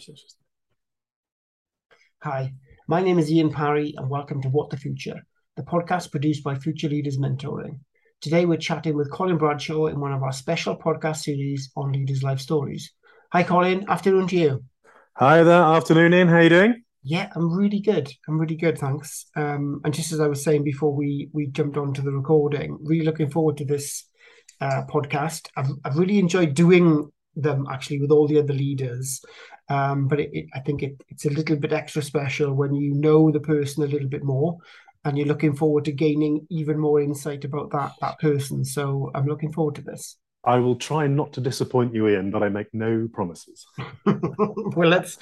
services. Hi, my name is Ian Parry and welcome to What the Future, the podcast produced by Future Leaders Mentoring. Today we're chatting with Colin Bradshaw in one of our special podcast series on Leaders' Life Stories. Hi Colin, afternoon to you. Hi there, afternoon Ian, how are you doing? Yeah, I'm really good, thanks. And just as I was saying before we jumped onto the recording, really looking forward to this podcast. I've really enjoyed doing them actually with all the other leaders, but I think it's a little bit extra special when you know the person a little bit more and you're looking forward to gaining even more insight about that person. So I'm looking forward to this. I will try not to disappoint you, Ian, but I make no promises. Well, let's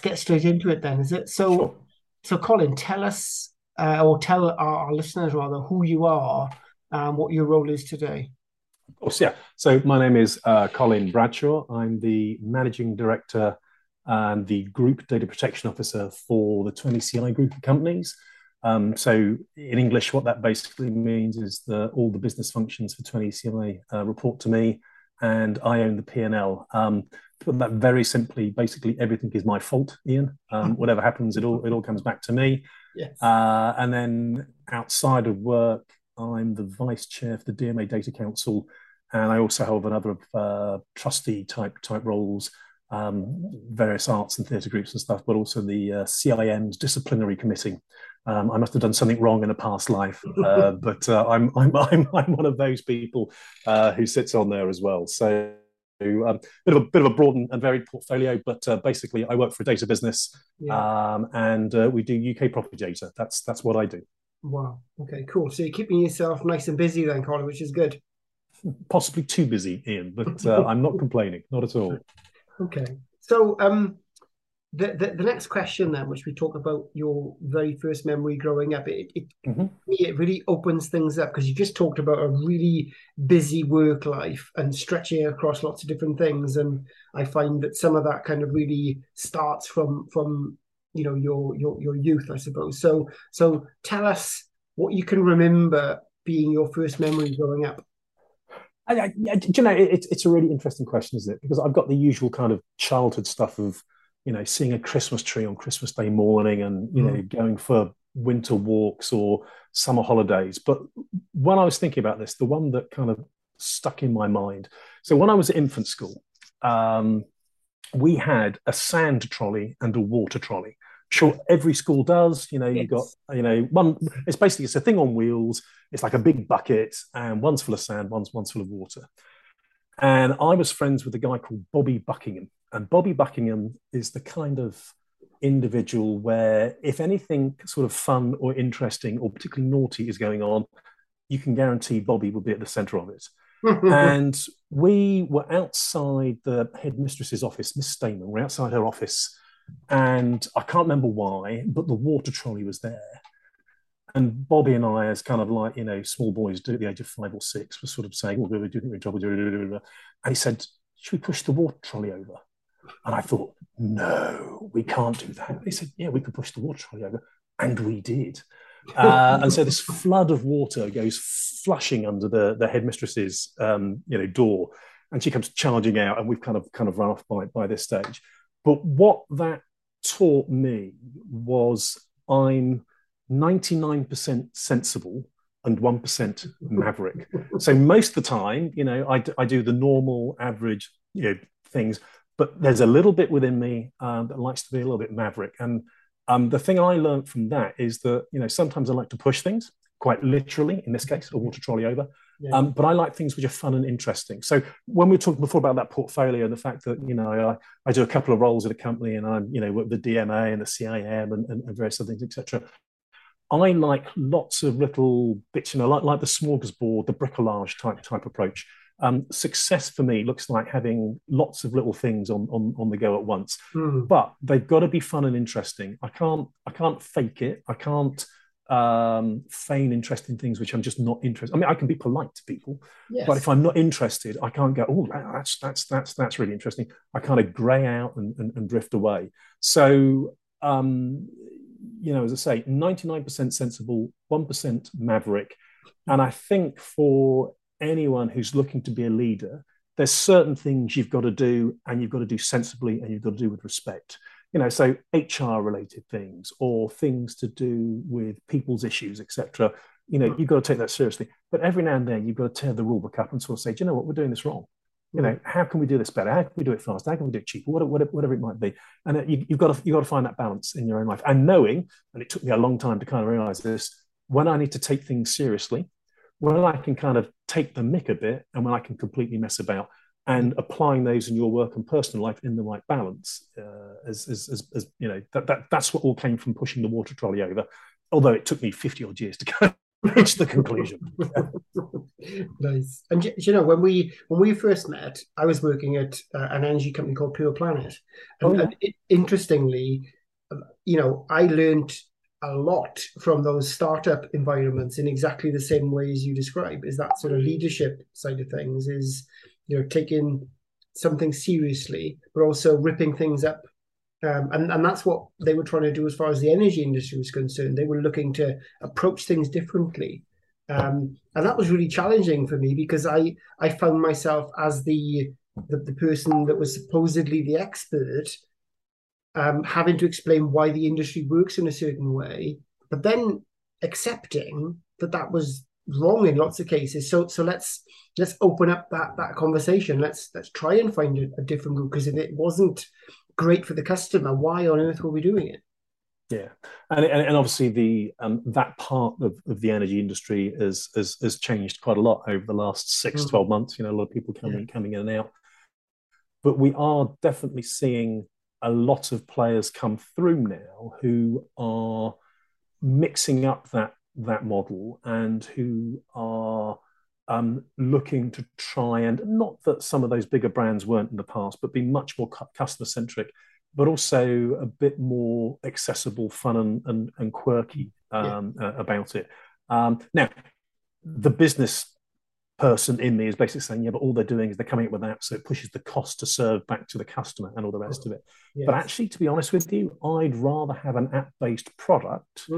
get straight into it then, is it? So, sure. So Colin, tell us, or tell our listeners rather, who you are and what your role is today. Of course, yeah. So my name is Colin Bradshaw. I'm the Managing Director and the Group Data Protection Officer for the 20CI group of companies. So in English, what that basically means is that all the business functions for 20CI report to me, and I own the P&L. To put that very simply, basically everything is my fault, Ian. Whatever happens, it all comes back to me. Yes. And then outside of work, I'm the Vice Chair for the DMA Data Council, and I also hold another trustee type roles, various arts and theatre groups and stuff, but also the CIM's disciplinary committee. I must have done something wrong in a past life, but I'm one of those people who sits on there as well. So a bit of a broad and varied portfolio, but basically I work for a data business, yeah. and we do UK property data. That's what I do. Wow. Okay, cool. So you're keeping yourself nice and busy then, Colin, which is good. Possibly too busy, Ian, but I'm not complaining, not at all. Okay. So the next question then, which we talk about your very first memory growing up, it really opens things up because you just talked about a really busy work life and stretching across lots of different things. And I find that some of that kind of really starts from you know, your youth, I suppose. So tell us what you can remember being your first memory growing up. It's a really interesting question, isn't it? Because I've got the usual kind of childhood stuff of, you know, seeing a Christmas tree on Christmas Day morning and, you know, going for winter walks or summer holidays. But when I was thinking about this, the one that kind of stuck in my mind. So when I was at infant school, we had a sand trolley and a water trolley. Sure, every school does. You know, yes. You've got, you know, one. It's basically it's a thing on wheels. It's like a big bucket, and one's full of sand, one's full of water. And I was friends with a guy called Bobby Buckingham, and Bobby Buckingham is the kind of individual where, if anything sort of fun or interesting or particularly naughty is going on, you can guarantee Bobby will be at the centre of it. And we were outside the headmistress's office, Miss Stamen. We're outside her office, and I can't remember why, but the water trolley was there. And Bobby and I, as kind of like, you know, small boys do at the age of 5 or 6, were sort of saying, "Well, we're doing trouble." And he said, "Should we push the water trolley over?" And I thought, "No, we can't do that." He said, "Yeah, we could push the water trolley over," and we did. And so this flood of water goes flushing under the headmistress's you know, door, and she comes charging out, and we've kind of run off by this stage. But what that taught me was I'm 99% sensible and 1% maverick. So most of the time, you know, I do the normal average, you know, things, but there's a little bit within me that likes to be a little bit maverick. And the thing I learned from that is that, you know, sometimes I like to push things, quite literally, in this case, a water trolley over. Yeah. But I like things which are fun and interesting. So when we talked before about that portfolio and the fact that, you know, I do a couple of roles at a company and I'm, you know, with the DMA and the CIM and various other things, etc. I like lots of little bits, you know, like the smorgasbord, the bricolage type approach. Success for me looks like having lots of little things on the go at once, but they've got to be fun and interesting. I can't fake it. I can't feign interesting things which I'm just not interested. I mean, I can be polite to people, yes, but if I'm not interested, I can't go, "Oh, that's really interesting." I kind of grey out and drift away. So, you know, as I say, 99% sensible, 1% maverick, and I think for anyone who's looking to be a leader, there's certain things you've got to do, and you've got to do sensibly, and you've got to do with respect. You know, so HR related things or things to do with people's issues, etc. You know, you've got to take that seriously. But every now and then, you've got to tear the rule book up and sort of say, do you know what, we're doing this wrong. You know, how can we do this better? How can we do it fast? How can we do it cheaper? Whatever it might be. And you've got to find that balance in your own life. And knowing, and it took me a long time to kind of realize this, when I need to take things seriously, when I can kind of take the mick a bit, and when I can completely mess about, and applying those in your work and personal life in the right balance, as you know, that's what all came from pushing the water trolley over. Although it took me 50 odd years to kind of reach the conclusion. Nice. And you know, when we first met, I was working at an energy company called Pure Planet, and interestingly, you know, I learned a lot from those startup environments in exactly the same way as you describe. Is that sort of leadership side of things? Is, you know, taking something seriously, but also ripping things up. And that's what they were trying to do as far as the energy industry was concerned. They were looking to approach things differently. And that was really challenging for me, because I found myself as the person that was supposedly the expert, having to explain why the industry works in a certain way, but then accepting that was wrong in lots of cases. So let's open up that conversation. Let's try and find a different route, because if it wasn't great for the customer, why on earth were we doing it? Yeah, and obviously the that part of the energy industry has changed quite a lot over the last 12 months. You know, a lot of people coming in and out, but we are definitely seeing a lot of players come through now who are mixing up that model, and who are looking to try, and not that some of those bigger brands weren't in the past, but be much more customer centric, but also a bit more accessible, fun and quirky about it. Now, the business person in me is basically saying, yeah, but all they're doing is they're coming up with an app, so it pushes the cost to serve back to the customer and all the rest of it. Yes. But actually, to be honest with you, I'd rather have an app-based product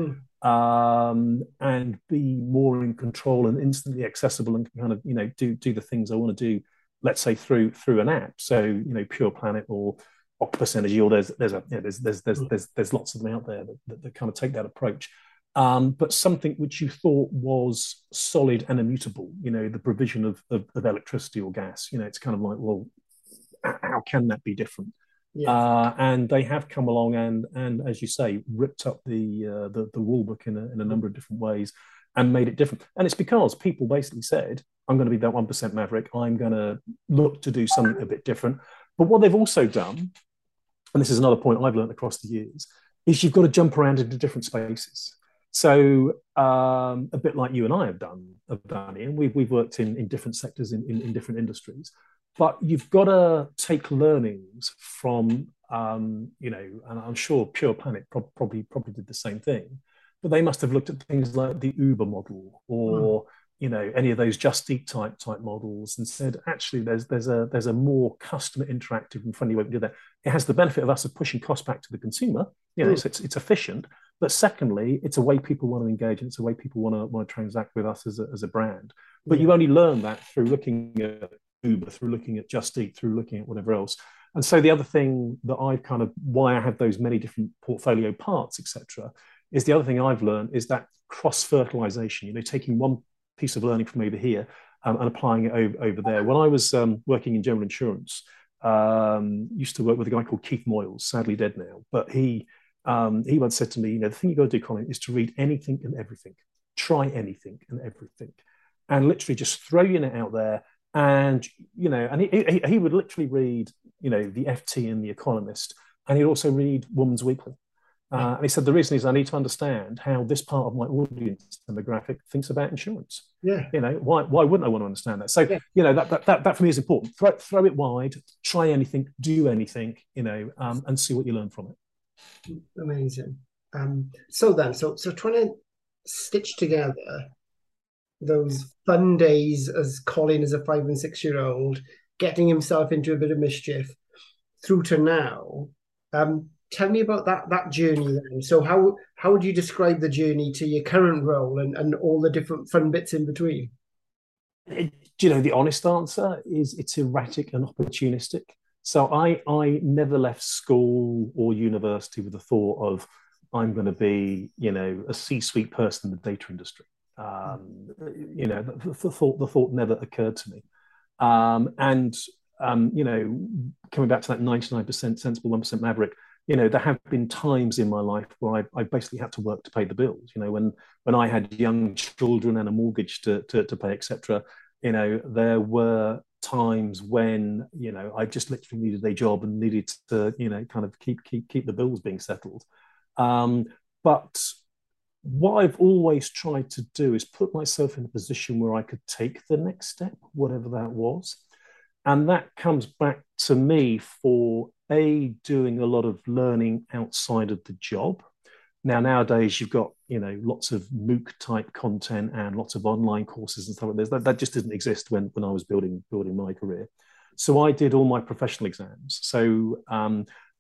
and be more in control and instantly accessible, and kind of, you know, do the things I want to do, let's say through an app. So, you know, Pure Planet or Octopus Energy, or there's lots of them out there that kind of take that approach. But something which you thought was solid and immutable, you know, the provision of electricity or gas, you know, it's kind of like, well, how can that be different? Yes. And they have come along and as you say, ripped up the rule book in a number of different ways and made it different. And it's because people basically said, I'm going to be that 1% maverick. I'm going to look to do something a bit different. But what they've also done, and this is another point I've learned across the years, is you've got to jump around into different spaces. So a bit like you and I have done, Ian, we've worked in different sectors in different industries, but you've got to take learnings from, you know, and I'm sure Pure Planet probably did the same thing, but they must have looked at things like the Uber model or, you know, any of those Just Eat type models and said, actually, there's a more customer interactive and friendly way to do that. It has the benefit of us of pushing costs back to the consumer. You know, so it's efficient. But secondly, it's a way people want to engage, and it's a way people want to transact with us as a brand. But you only learn that through looking at Uber, through looking at Just Eat, through looking at whatever else. And so the other thing that why I have those many different portfolio parts, etc., is the other thing I've learned is that cross-fertilization, you know, taking one piece of learning from over here and applying it over there. When I was working in general insurance, used to work with a guy called Keith Moyles, sadly dead now, but he once said to me, you know, the thing you've got to do, Colin, is to read anything and everything. Try anything and everything. And literally just throw your net out there. And, you know, and he would literally read, you know, the FT and The Economist. And he'd also read Woman's Weekly. And he said, the reason is I need to understand how this part of my audience demographic thinks about insurance. Yeah. You know, why wouldn't I want to understand that? So, you know, that for me is important. Throw it wide, try anything, do anything, you know, and see what you learn from it. Amazing. So trying to stitch together those fun days as Colin as a 5 and 6 year old, getting himself into a bit of mischief through to now. Tell me about that journey then. So how would you describe the journey to your current role and all the different fun bits in between? do you know, the honest answer is it's erratic and opportunistic. So I never left school or university with the thought of, I'm going to be, you know, a C-suite person in the data industry. You know, the thought never occurred to me. You know, coming back to that 99% sensible, 1% maverick, you know, there have been times in my life where I basically had to work to pay the bills. You know, when I had young children and a mortgage to pay, etc. You know, there were times when, you know, I just literally needed a job and needed to, you know, kind of keep the bills being settled. But what I've always tried to do is put myself in a position where I could take the next step, whatever that was. And that comes back to me for, A, doing a lot of learning outside of the job. Now, nowadays, you've got, you know, lots of MOOC-type content and lots of online courses and stuff like this. That just didn't exist when I was building my career. So I did all my professional exams. So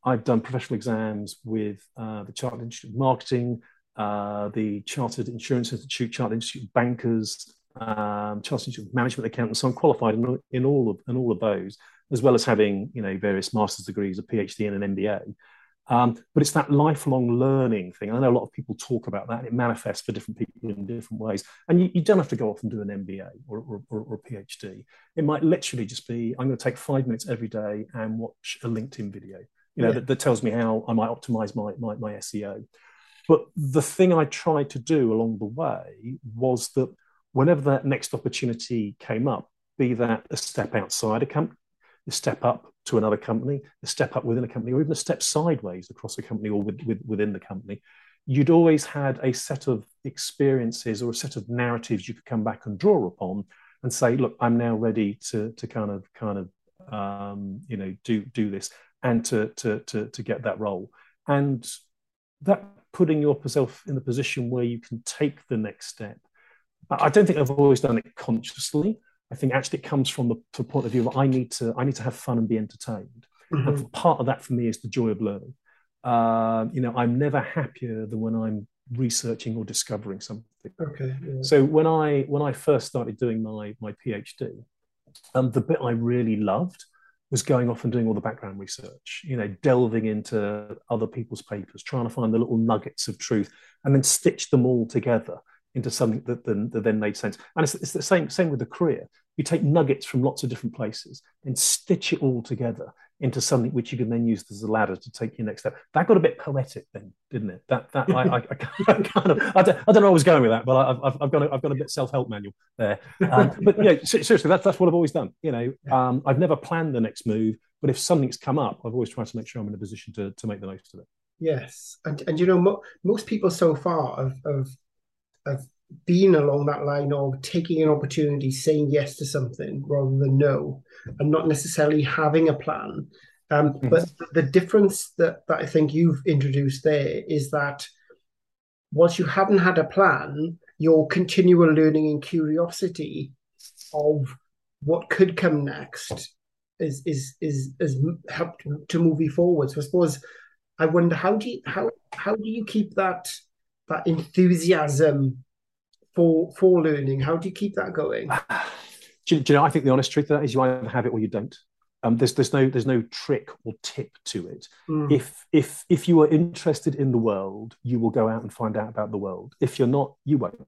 I've done professional exams with the Chartered Institute of Marketing, the Chartered Insurance Institute, Chartered Institute of Bankers, Chartered Institute of Management Accountants. So I'm qualified in all of those, as well as having, you know, various master's degrees, a PhD and an MBA. But it's that lifelong learning thing. I know a lot of people talk about that. It manifests for different people in different ways. And you don't have to go off and do an MBA or a PhD. It might literally just be, I'm going to take 5 minutes every day and watch a LinkedIn video, you know, that tells me how I might optimize my SEO. But the thing I tried to do along the way was that whenever that next opportunity came up, be that a step outside a company, a step up to another company, a step up within a company, or even a step sideways across a company or within the company, you'd always had a set of experiences or a set of narratives you could come back and draw upon and say, look, I'm now ready to kind of you know, do this and to get that role. And that putting yourself in the position where you can take the next step. I don't think I've always done it consciously. I think actually it comes from the point of view of I need to have fun and be entertained. Mm-hmm. And part of that for me is the joy of learning. You know, I'm never happier than when I'm researching or discovering something. Okay. Yeah. So when I first started doing my PhD, the bit I really loved was going off and doing all the background research, you know, delving into other people's papers, trying to find the little nuggets of truth and then stitch them all together into something that then made sense. And it's the same with the career. You take nuggets from lots of different places and stitch it all together into something which you can then use as a ladder to take your next step. That got a bit poetic then, didn't it? That I kind of, I don't know where I was going with that, but I've got a bit self-help manual there. But yeah, seriously, that's what I've always done. You know, I've never planned the next move, but if something's come up, I've always tried to make sure I'm in a position to make the most of it. Yes, and you know, most people so far have been along that line of taking an opportunity, saying yes to something rather than no, and not necessarily having a plan. But the difference that I think you've introduced there is that once you haven't had a plan, your continual learning and curiosity of what could come next is helped to move you forward. So I suppose I wonder, how do you keep that enthusiasm for learning? How do you keep that going? Do you know, I think the honest truth of that is you either have it or you don't. There's no trick or tip to it. Mm. If you are interested in the world, you will go out and find out about the world. If you're not, you won't.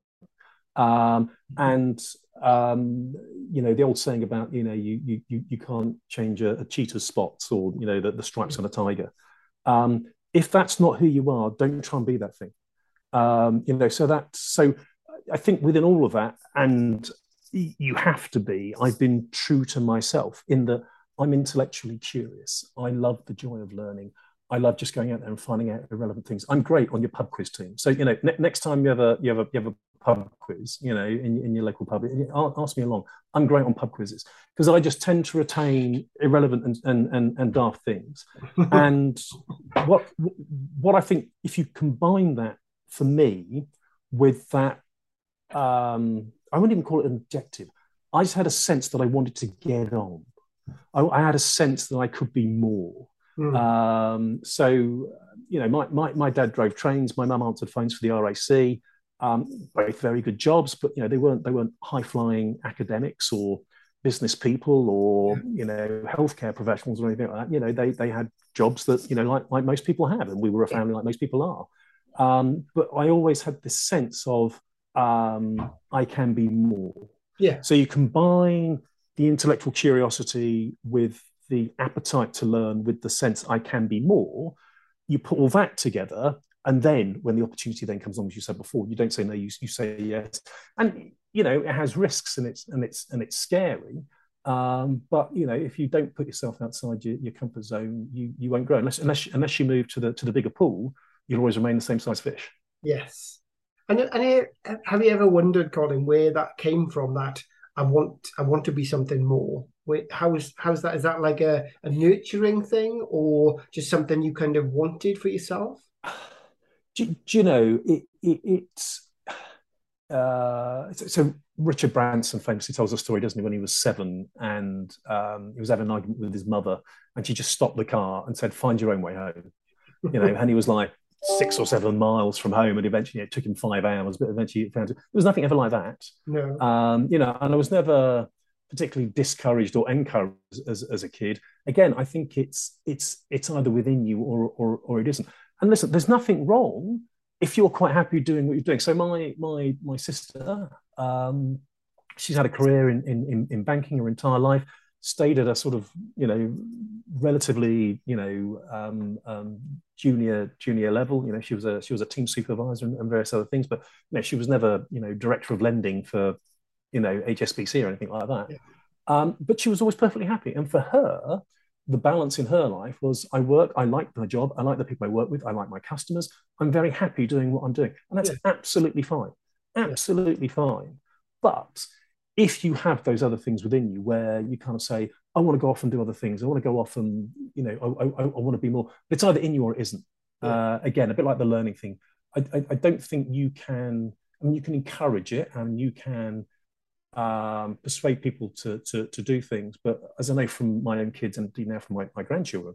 You know, the old saying about, you know, you can't change a cheetah's spots or, you know, the stripes on a tiger. If that's not who you are, don't try and be that thing. You know, so I think within all of that, and you have to be, I've been true to myself in that I'm intellectually curious. I love the joy of learning. I love just going out there and finding out irrelevant things. I'm great on your pub quiz team. So, you know, next time you have a pub quiz, you know, in your local pub, ask me along. I'm great on pub quizzes because I just tend to retain irrelevant and daft things. And what I think, if you combine that for me with that, I wouldn't even call it an objective. I just had a sense that I wanted to get on. I had a sense that I could be more. Mm. So, you know, my dad drove trains. My mum answered phones for the RAC. Both very good jobs, but you know, they weren't high flying academics or business people or, you know, healthcare professionals or anything like that. You know, they had jobs that, you know, like most people have, and we were a family like most people are. But I always had this sense of I can be more. Yeah. So you combine the intellectual curiosity with the appetite to learn with the sense I can be more. You put all that together, and then when the opportunity then comes on, as you said before, you don't say no, you say yes. And, you know, it has risks, and it's scary. But, you know, if you don't put yourself outside your comfort zone, you won't grow. Unless you move to the bigger pool, you'll always remain the same size fish. Yes. And have you ever wondered, Colin, where that came from? That I want to be something more. How's that? Is that like a nurturing thing, or just something you kind of wanted for yourself? Do you know, so Richard Branson famously tells a story, doesn't he, when he was 7 and he was having an argument with his mother, and she just stopped the car and said, "Find your own way home." You know, and he was like 6 or 7 miles from home, and eventually it took him 5 hours, but eventually he found it. There was nothing ever like that. No. You know, and I was never particularly discouraged or encouraged as a kid. Again, I think it's either within you or it isn't. And listen, there's nothing wrong if you're quite happy doing what you're doing. So my sister, she's had a career in banking her entire life, stayed at a sort of, you know, relatively, you know, junior level. You know, she was a team supervisor and various other things, but, you know, she was never, you know, director of lending for, you know, HSBC or anything like that. Yeah. But she was always perfectly happy. And for her, the balance in her life was, I like my job, I like the people I work with, I like my customers, I'm very happy doing what I'm doing. And that's absolutely fine. Absolutely fine. But if you have those other things within you where you kind of say, I want to go off and do other things, I want to go off and, you know, I want to be more, it's either in you or it isn't. Yeah. Again, a bit like the learning thing. I don't think you can, I mean, you can encourage it and you can persuade people to do things, but as I know from my own kids and now from my grandchildren,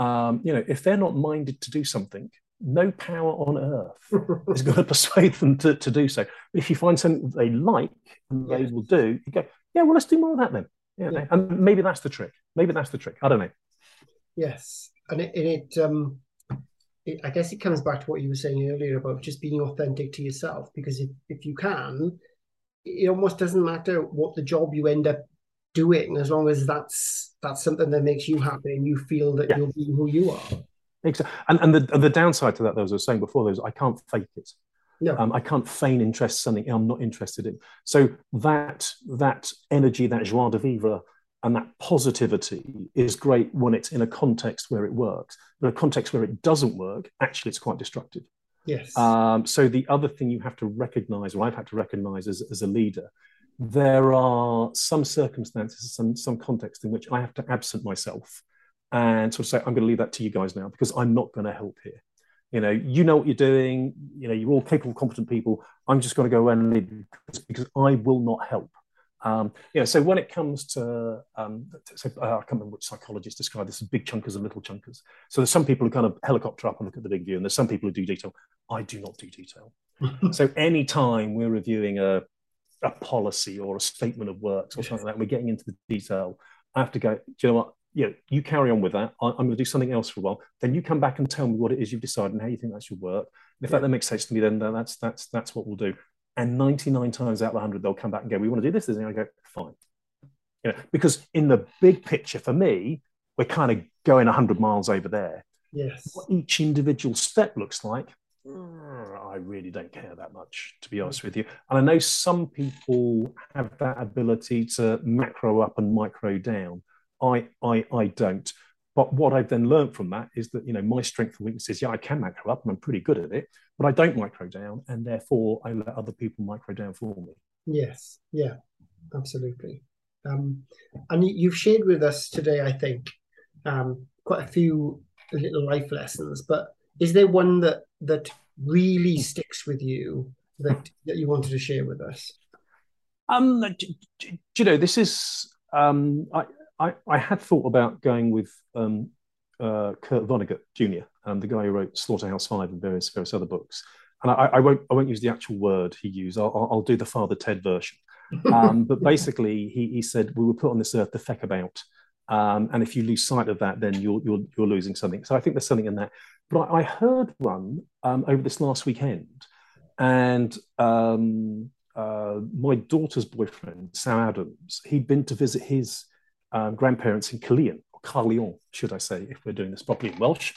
you know, if they're not minded to do something, no power on earth is going to persuade them to do so. But if you find something that they like and they will do, you go, yeah, well, let's do more of that then. You know? Yeah. And maybe that's the trick. I don't know. Yes, and it I guess it comes back to what you were saying earlier about just being authentic to yourself, because if you can, it almost doesn't matter what the job you end up doing, as long as that's something that makes you happy and you feel that you're being who you are. Exactly. And the downside to that, though, as I was saying before, is I can't fake it. No. I can't feign interest in something I'm not interested in. So that energy, that joie de vivre, and that positivity is great when it's in a context where it works. But a context where it doesn't work, actually, it's quite destructive. Yes. So the other thing you have to recognise, or I've had to recognise as a leader, there are some circumstances, some context in which I have to absent myself and sort of say, I'm going to leave that to you guys now because I'm not going to help here. You know what you're doing. You know, you're all capable, competent people. I'm just going to go and leave because I will not help. So when it comes to, I can't remember which psychologists describe this as big chunkers and little chunkers. So there's some people who kind of helicopter up and look at the big view, and there's some people who do detail. I do not do detail. So any time we're reviewing a policy or a statement of works or something like that, and we're getting into the detail, I have to go, do you know what? You know, you carry on with that. I'm going to do something else for a while. Then you come back and tell me what it is you've decided and how you think that should work. And if that makes sense to me, then that's what we'll do. And 99 times out of 100, they'll come back and go, we want to do this. And I go, fine. You know, because in the big picture for me, we're kind of going 100 miles over there. Yes. What each individual step looks like, I really don't care that much, to be honest with you. And I know some people have that ability to macro up and micro down. I don't. But what I've then learned from that is that, you know, my strength and weaknesses, I can micro up and I'm pretty good at it, but I don't micro down, and therefore I let other people micro down for me. Yes, yeah, absolutely. And you've shared with us today, I think, quite a few little life lessons, but is there one that really sticks with you that you wanted to share with us? Do you know, this is... I had thought about going with Kurt Vonnegut Jr., the guy who wrote Slaughterhouse-Five and various other books. And I won't use the actual word he used. I'll do the Father Ted version. But basically, he said, we were put on this earth to feck about. And if you lose sight of that, then you're losing something. So I think there's something in that. But I heard one over this last weekend, and my daughter's boyfriend, Sam Adams, he'd been to visit his grandparents in Caerleon, or Caerleon, should I say, if we're doing this properly in Welsh.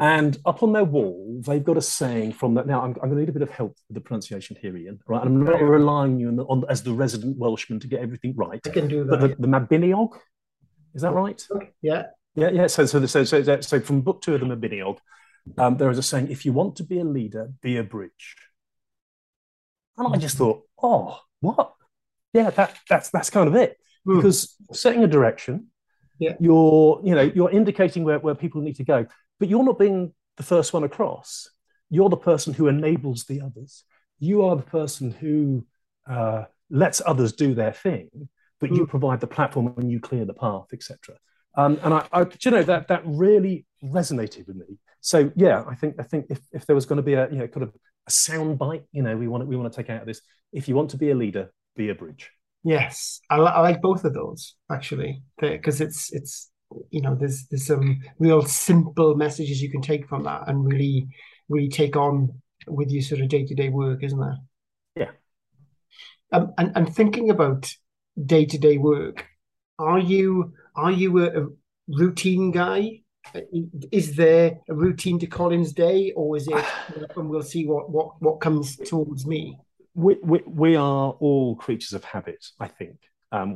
And up on their wall, they've got a saying from that. Now, I'm going to need a bit of help with the pronunciation here, Ian. Right? I'm not relying you on as the resident Welshman to get everything right. I can do that. But the Mabiniog, is that right? Yeah. Yeah. So from book two of the Mabiniog, there is a saying, if you want to be a leader, be a bridge. And I just thought, oh, what? Yeah, that's kind of it. Mm. Because setting a direction, you're indicating where people need to go. But you're not being the first one across. You're the person who enables the others. You are the person who lets others do their thing, but you provide the platform and you clear the path, etc. And that really resonated with me. So yeah, I think if there was going to be a kind of a soundbite, we want to take out of this. If you want to be a leader, be a bridge. Yes, I like both of those actually, because it's. There's some real simple messages you can take from that and really, really take on with your sort of day-to-day work, isn't there? Yeah. And thinking about day-to-day work, are you a routine guy? Is there a routine to Colin's day, or is it, and we'll see what comes towards me? We are all creatures of habit, I think.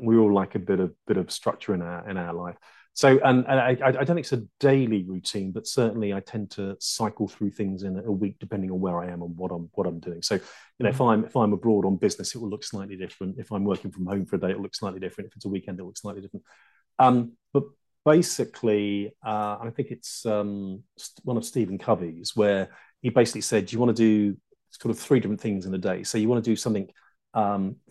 We all like a bit of structure in our life. So, and I don't think it's a daily routine, but certainly I tend to cycle through things in a week, depending on where I am and what I'm doing. So, if I'm abroad on business, it will look slightly different. If I'm working from home for a day, it will look slightly different. If it's a weekend, it will look slightly different. But basically, I think it's one of Stephen Covey's where he basically said, you want to do sort of three different things in a day. So you want to do something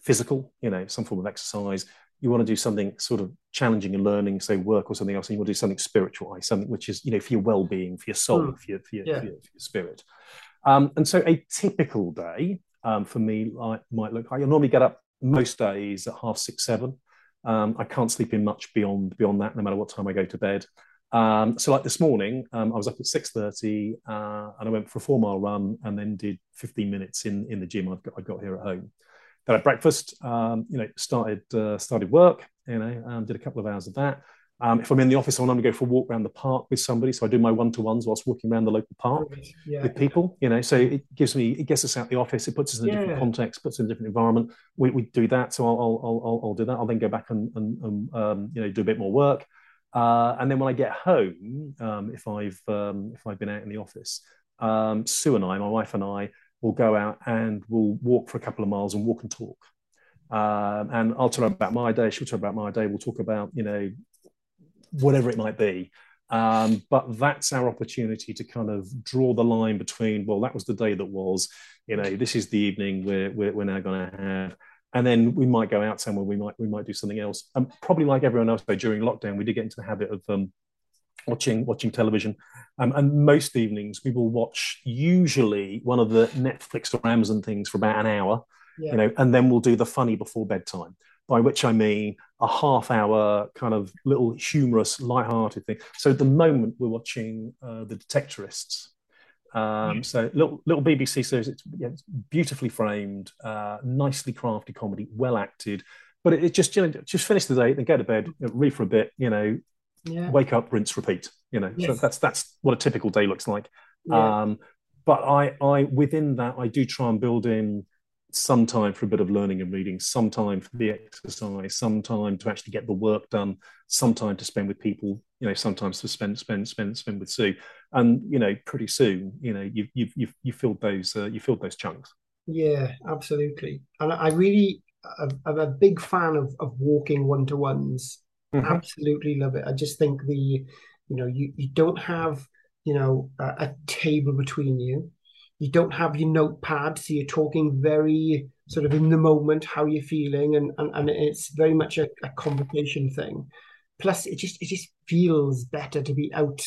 physical, some form of exercise. You want to do something sort of challenging and learning, say work or something else, and you want to do something spiritual, something which is, for your well-being, for your soul, for your spirit. And so a typical day for me might look like, I normally get up most days at 6:30, 7:30. I can't sleep in much beyond that, no matter what time I go to bed. So like this morning, I was up at 6:30 and I went for a 4-mile run and then did 15 minutes in the gym I've got here at home. Then I had breakfast, started work, did a couple of hours of that. If I'm in the office, I normally go for a walk around the park with somebody. So I do my one-to-ones whilst walking around the local park with people, so it gets us out the office. It puts us in a different context, puts us in a different environment. We do that. So I'll do that. I'll then go back and do a bit more work. And then when I get home, if I've been out in the office, Sue and I, my wife and I, we'll go out and we'll walk for a couple of miles and walk and talk. And I'll tell her about my day. She'll tell her about my day. We'll talk about, whatever it might be. But that's our opportunity to kind of draw the line between, well, that was the day that was, this is the evening we're now going to have. And then we might go out somewhere. We might do something else. And probably like everyone else, though, during lockdown, we did get into the habit of watching television, and most evenings we will watch usually one of the Netflix or Amazon things for about an hour, and then we'll do the funny before bedtime, by which I mean a half-hour kind of little humorous, light-hearted thing. So at the moment we're watching The Detectorists, so little BBC series. It's beautifully framed, nicely crafted comedy, well acted, but it just just finish the day, then go to bed, read for a bit, wake up, rinse, repeat, So that's what a typical day looks like. Yeah. But I within that, I do try and build in some time for a bit of learning and reading, some time for the exercise, some time to actually get the work done, some time to spend with people, sometimes to spend with Sue. And, pretty soon, you've filled those chunks. Yeah, absolutely. And I'm a big fan of walking one-to-ones. Absolutely love it. I just think you don't have, a table between you. You don't have your notepad. So you're talking very sort of in the moment, how you're feeling. And it's very much a conversation thing. Plus, it just feels better to be out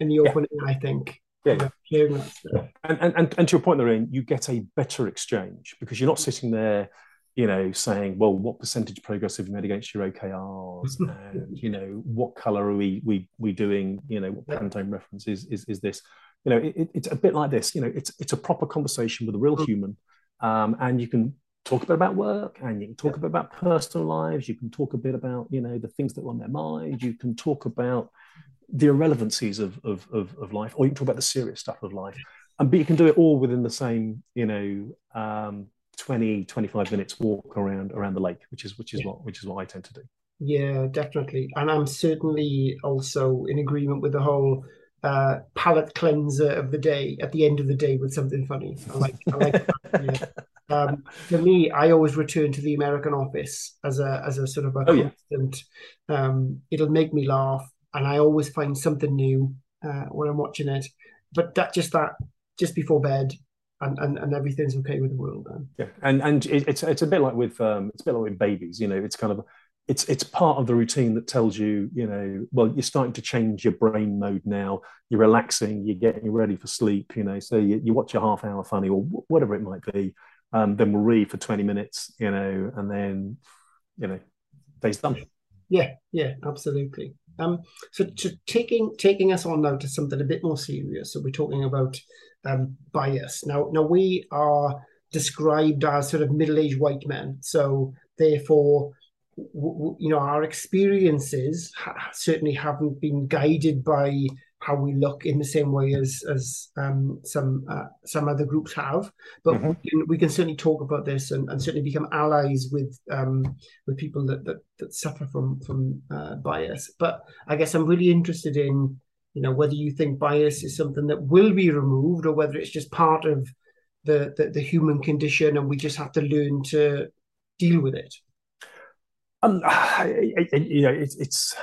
in the open, I think. Yeah. Hearing that stuff. And to your point, Lorraine, you get a better exchange because you're not sitting there you know, saying, well, what percentage progress have you made against your OKRs? And, you know, what colour are we doing? You know, what Pantone reference is this? You know, it's a bit like this. You know, it's a proper conversation with a real human. And you can talk a bit about work, and you can talk a bit about personal lives. You can talk a bit about, you know, the things that were on their mind. You can talk about the irrelevancies of life, or you can talk about the serious stuff of life. And but you can do it all within the same, you know, 20-25 minutes walk around the lake, which is what I tend to do. Yeah, definitely. And I'm certainly also in agreement with the whole palate cleanser of the day at the end of the day with something funny. I like that. Yeah. For me, I always return to the American Office as a sort of a constant. It'll make me laugh, and I always find something new when I'm watching it. But that just before bed, and everything's okay with the world then. Yeah, and it's a bit like with babies. You know, it's kind of it's part of the routine that tells you, you know, well, you're starting to change your brain mode now. You're relaxing. You're getting ready for sleep. You know, so you watch a half hour funny or whatever it might be. Then we'll read for 20 minutes. You know, and then, you know, day's done. Yeah, absolutely. So taking us on now to something a bit more serious. So we're talking about bias. Now we are described as sort of middle-aged white men. So therefore, you know, our experiences certainly haven't been guided by how we look in the same way as some other groups have, but we can certainly talk about this and certainly become allies with people that suffer from bias. But I guess I'm really interested in, you know, whether you think bias is something that will be removed or whether it's just part of the human condition and we just have to learn to deal with it. You know, it's.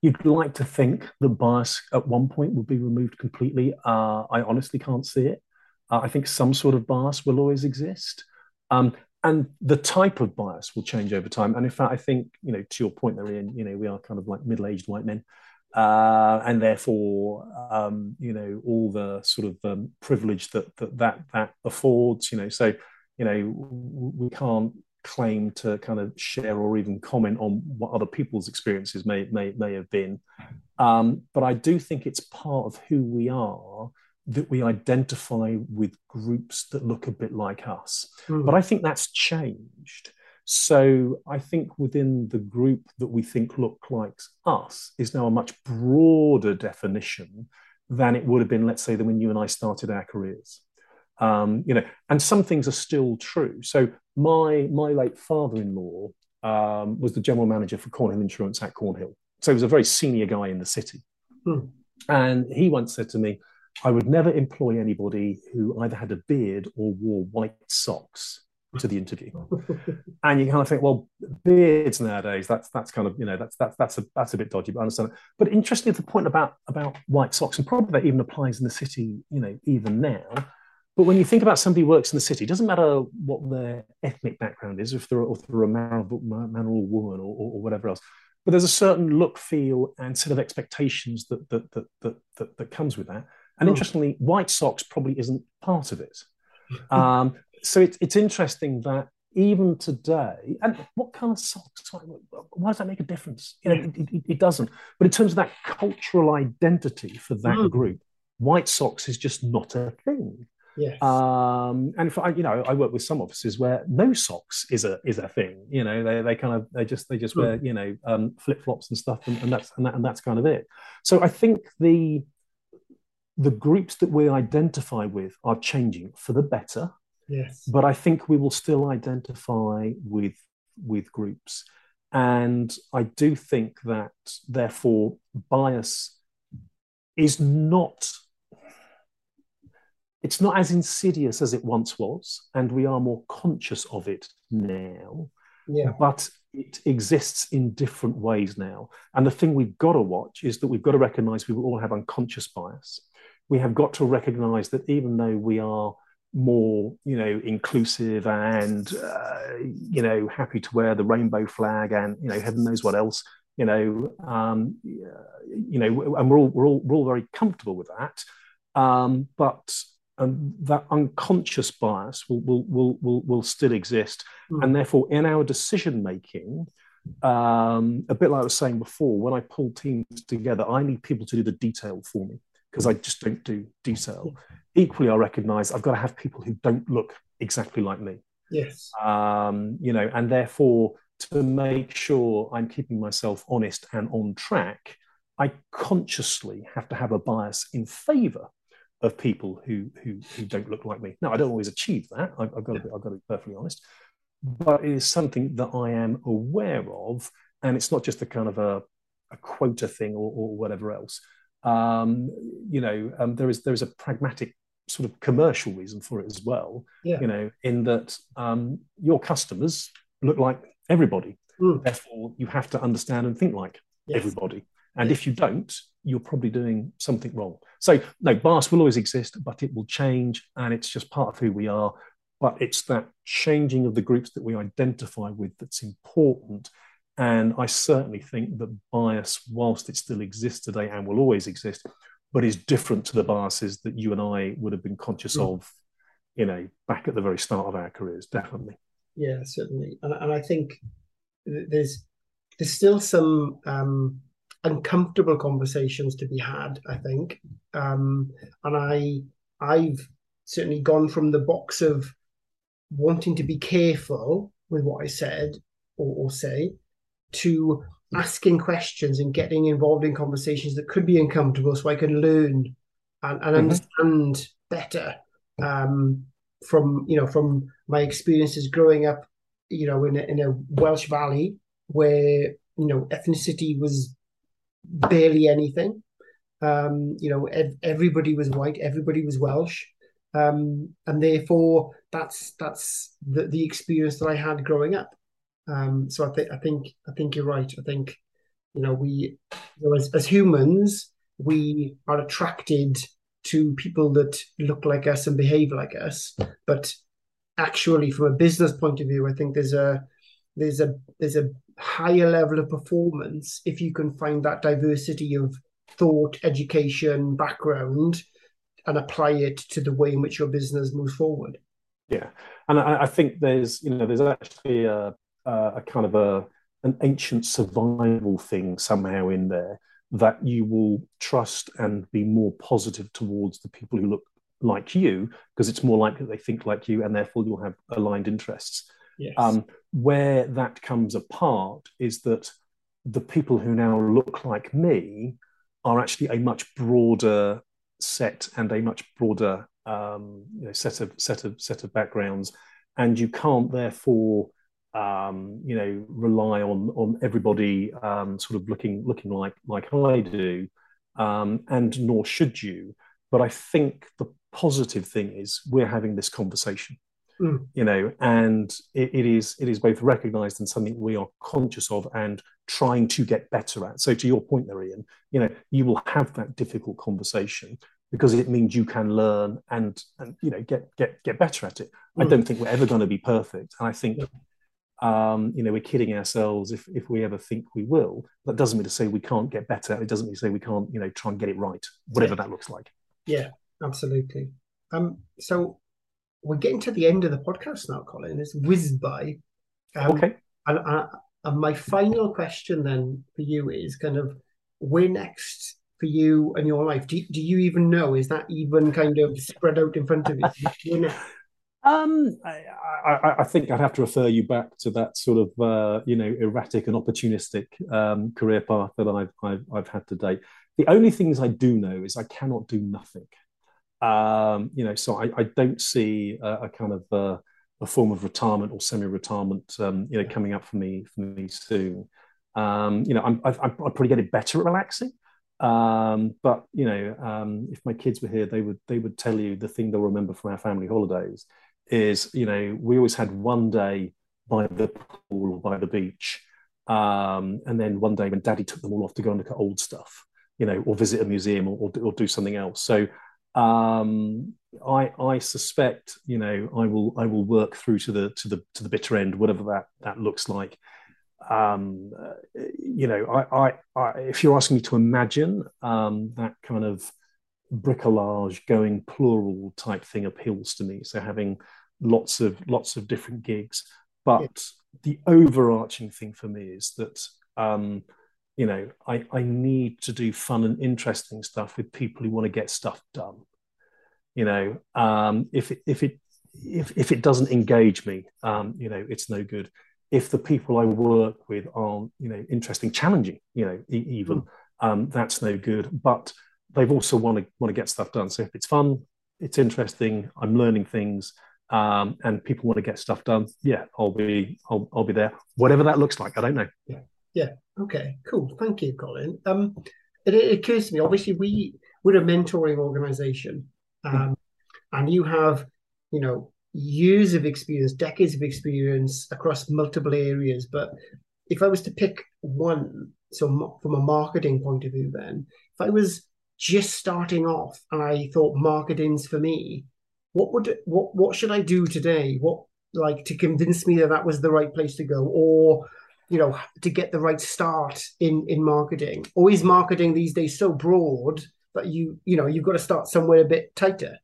You'd like to think that bias at one point would be removed completely. I honestly can't see it. I think some sort of bias will always exist. And the type of bias will change over time. And in fact, I think, you know, to your point there, Ian, you know, we are kind of like middle-aged white men. And therefore, you know, all the sort of privilege that affords, you know, so, you know, we can't claim to kind of share or even comment on what other people's experiences may have been, but I do think it's part of who we are that we identify with groups that look a bit like us. But I think that's changed. So I think within the group that we think look like us is now a much broader definition than it would have been, let's say, than when you and I started our careers. You know, and some things are still true. So my late father-in-law was the general manager for Cornhill Insurance at Cornhill. So he was a very senior guy in the city. And he once said to me, I would never employ anybody who either had a beard or wore white socks to the interview. And you kind of think, well, beards nowadays, that's kind of, you know, that's a bit dodgy, but I understand it. But interestingly, the point about white socks, and probably that even applies in the city, you know, even now. But when you think about somebody who works in the city, it doesn't matter what their ethnic background is, if they're a man or woman or whatever else. But there's a certain look, feel, and set of expectations that comes with that. And interestingly, white socks probably isn't part of it. So it's interesting that even today, and what kind of socks? Why does that make a difference? You know, it doesn't. But in terms of that cultural identity for that group, white socks is just not a thing. Yes. And for, you know, I work with some offices where no socks is a thing. You know, they just wear, you know, flip flops and stuff, and that's kind of it. So I think the groups that we identify with are changing for the better. Yes. But I think we will still identify with groups, and I do think that therefore bias is not. It's not as insidious as it once was, and we are more conscious of it now, but it exists in different ways now. And the thing we've got to watch is that we've got to recognise we will all have unconscious bias. We have got to recognise that even though we are more, you know, inclusive and, you know, happy to wear the rainbow flag and, you know, heaven knows what else, you know, and we're all very comfortable with that. But and that unconscious bias will still exist. Mm. And therefore, in our decision making, a bit like I was saying before, when I pull teams together, I need people to do the detail for me because I just don't do detail. Yeah. Equally, I recognise I've got to have people who don't look exactly like me. Yes. And therefore, to make sure I'm keeping myself honest and on track, I consciously have to have a bias in favour of people who don't look like me. Now, I don't always achieve that. I've got to be perfectly honest. But it is something that I am aware of, and it's not just a kind of a quota thing or whatever else. There is a pragmatic sort of commercial reason for it as well. Yeah. In that your customers look like everybody. Mm. Therefore, you have to understand and think like everybody. And if you don't, you're probably doing something wrong. So, no, bias will always exist, but it will change, and it's just part of who we are. But it's that changing of the groups that we identify with that's important. And I certainly think that bias, whilst it still exists today and will always exist, but is different to the biases that you and I would have been conscious of, back at the very start of our careers, definitely. Yeah, certainly. And I think there's still some uncomfortable conversations to be had, I think. And I've certainly gone from the box of wanting to be careful with what I said or say to asking questions and getting involved in conversations that could be uncomfortable so I can learn and understand better from my experiences growing up, in a Welsh valley where, ethnicity was barely anything. Everybody was white, everybody was Welsh. And therefore, that's the experience that I had growing up. So I think you're right. I think we as humans we are attracted to people that look like us and behave like us. But actually, from a business point of view, I think there's a higher level of performance if you can find that diversity of thought, education, background, and apply it to the way in which your business moves forward. Yeah, and I think there's actually a kind of an ancient survival thing somehow in there that you will trust and be more positive towards the people who look like you because it's more likely they think like you and therefore you'll have aligned interests. Yes. Where that comes apart is that the people who now look like me are actually a much broader set and a much broader set of backgrounds, and you can't therefore rely on everybody sort of looking like I do, and nor should you. But I think the positive thing is we're having this conversation, and it is both recognised and something we are conscious of and trying to get better at. So to your point there, Ian, you will have that difficult conversation because it means you can learn and get better at it. Mm. I don't think we're ever going to be perfect, and I think we're kidding ourselves if we ever think we will. That doesn't mean to say we can't get better. It doesn't mean to say we can't try and get it right, whatever that looks like. Yeah, absolutely. So we're getting to the end of the podcast now, Colin. It's whizzed by. Okay. And my final question then for you is kind of where next for you and your life? Do you even know? Is that even kind of spread out in front of you? I think I'd have to refer you back to that sort of erratic and opportunistic career path that I've had to date. The only things I do know is I cannot do nothing. So I don't see a kind of a form of retirement or semi-retirement, coming up for me soon. I probably get it better at relaxing. But if my kids were here, they would tell you the thing they'll remember from our family holidays is, we always had one day by the pool or by the beach. And then one day when Daddy took them all off to go and look at old stuff, or visit a museum or do something else. So, I suspect, I will work through to the bitter end, whatever that looks like. If you're asking me to imagine that kind of bricolage going plural type thing appeals to me. So having lots of different gigs. But the overarching thing for me is that, you know, I need to do fun and interesting stuff with people who want to get stuff done. You know, if it doesn't engage me, you know, it's no good. If the people I work with aren't, you know, interesting, challenging, you know, that's no good. But they've also want to get stuff done. So if it's fun, it's interesting, I'm learning things, and people want to get stuff done, yeah, I'll be there, whatever that looks like. I don't know. Yeah. Okay. Cool. Thank you, Colin. It occurs to me, obviously, we're a mentoring organisation, and you have, you know, years of experience, decades of experience across multiple areas. But if I was to pick one, so from a marketing point of view, then if I was just starting off and I thought marketing's for me, what should I do today? What, like, to convince me that was the right place to go, or, you know, to get the right start in marketing? Or is marketing these days so broad that you know, you've got to start somewhere a bit tighter?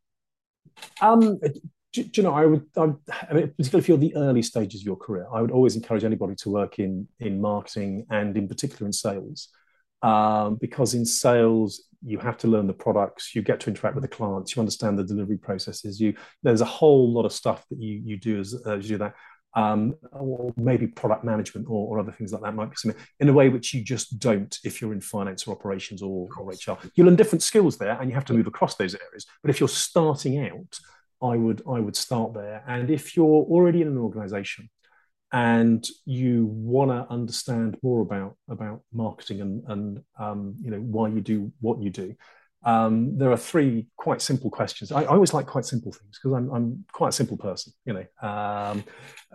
Do you know, I mean, particularly if you're the early stages of your career, I would always encourage anybody to work in marketing, and in particular in sales, because in sales you have to learn the products, you get to interact with the clients, you understand the delivery processes. There's a whole lot of stuff that you do as you do that, or maybe product management or other things like that might be something in a way which you just don't if you're in finance or operations or HR. You learn different skills there, and you have to move across those areas. But if you're starting out, I would start there. And if you're already in an organisation and you want to understand more about marketing and you know, why you do what you do, there are three quite simple questions. I always like quite simple things because I'm quite a simple person, you know.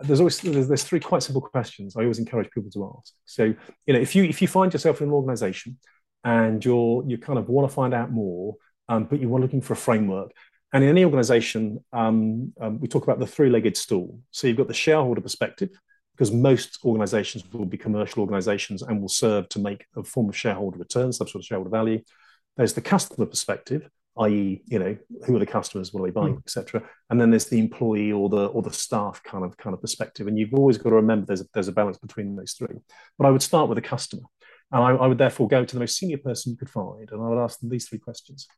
There's three quite simple questions I always encourage people to ask. So, you know, if you find yourself in an organisation and you kind of want to find out more, but you are looking for a framework. And in any organisation, we talk about the three-legged stool. So you've got the shareholder perspective, because most organisations will be commercial organisations and will serve to make a form of shareholder return, some sort of shareholder value. There's the customer perspective, i.e., you know, who are the customers, what are they buying, etc. And then there's the employee or the staff kind of perspective. And you've always got to remember there's a balance between those three. But I would start with the customer, and I would therefore go to the most senior person you could find, and I would ask them these three questions: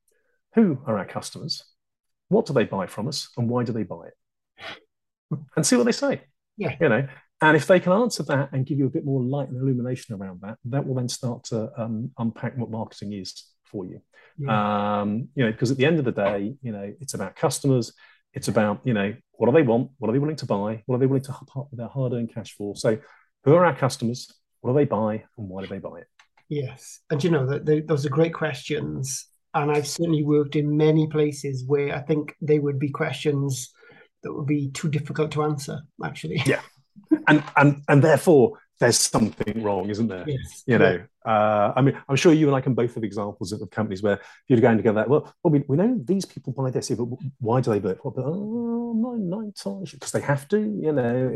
Who are our customers? What do they buy from us, and why do they buy it? And see what they say. Yeah, you know. And if they can answer that and give you a bit more light and illumination around that, that will then start to unpack what marketing is for you. Yeah. You know, because at the end of the day, you know, it's about customers. It's about, you know, what do they want? What are they willing to buy? What are they willing to part with their hard-earned cash for? So, who are our customers? What do they buy, and why do they buy it? Yes, and you know, those are great questions. And I've certainly worked in many places where I think they would be questions that would be too difficult to answer, actually. Yeah. And therefore, there's something wrong, isn't there? Yes. You know, I mean, I'm sure you and I can both have examples of companies where you're going to go that, well we know these people buy this, but why do they buy it? Well, because they have to, you know.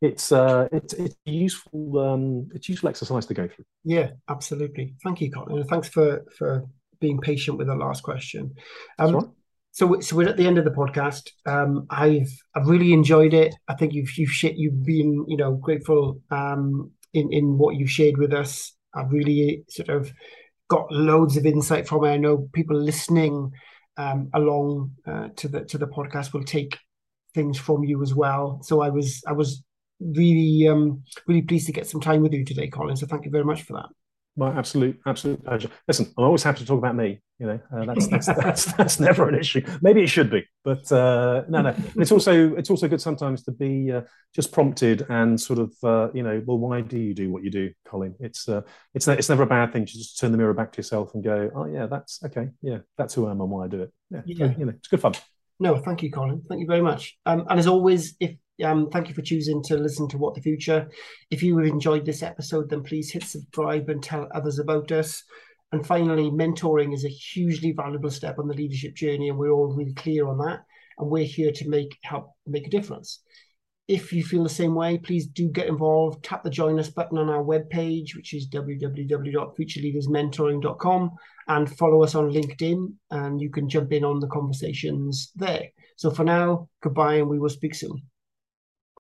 It's a useful exercise to go through. Yeah, absolutely. Thank you, Colin. And thanks for being patient with the last question. That's right. So we're at the end of the podcast. I've really enjoyed it. I think you've been, you know, grateful in what you shared with us. I've really sort of got loads of insight from it. I know people listening along to the podcast will take things from you as well. So I was really really pleased to get some time with you today, Colin. So thank you very much for that. My absolute pleasure. Listen, I'm always happy to talk about me. You know, that's never an issue. Maybe it should be, but no. It's also good sometimes to be just prompted and sort of you know, well, why do you do what you do, Colin? It's never a bad thing to just turn the mirror back to yourself and go, oh yeah, that's okay. Yeah, that's who I am and why I do it. Yeah. You know, it's good fun. No, thank you, Colin. Thank you very much. And as always, thank you for choosing to listen to What the Future. If you have enjoyed this episode, then please hit subscribe and tell others about us. And finally, mentoring is a hugely valuable step on the leadership journey, and we're all really clear on that. And we're here to help make a difference. If you feel the same way, please do get involved. Tap the Join Us button on our webpage, which is www.futureleadersmentoring.com, and follow us on LinkedIn, and you can jump in on the conversations there. So for now, goodbye, and we will speak soon.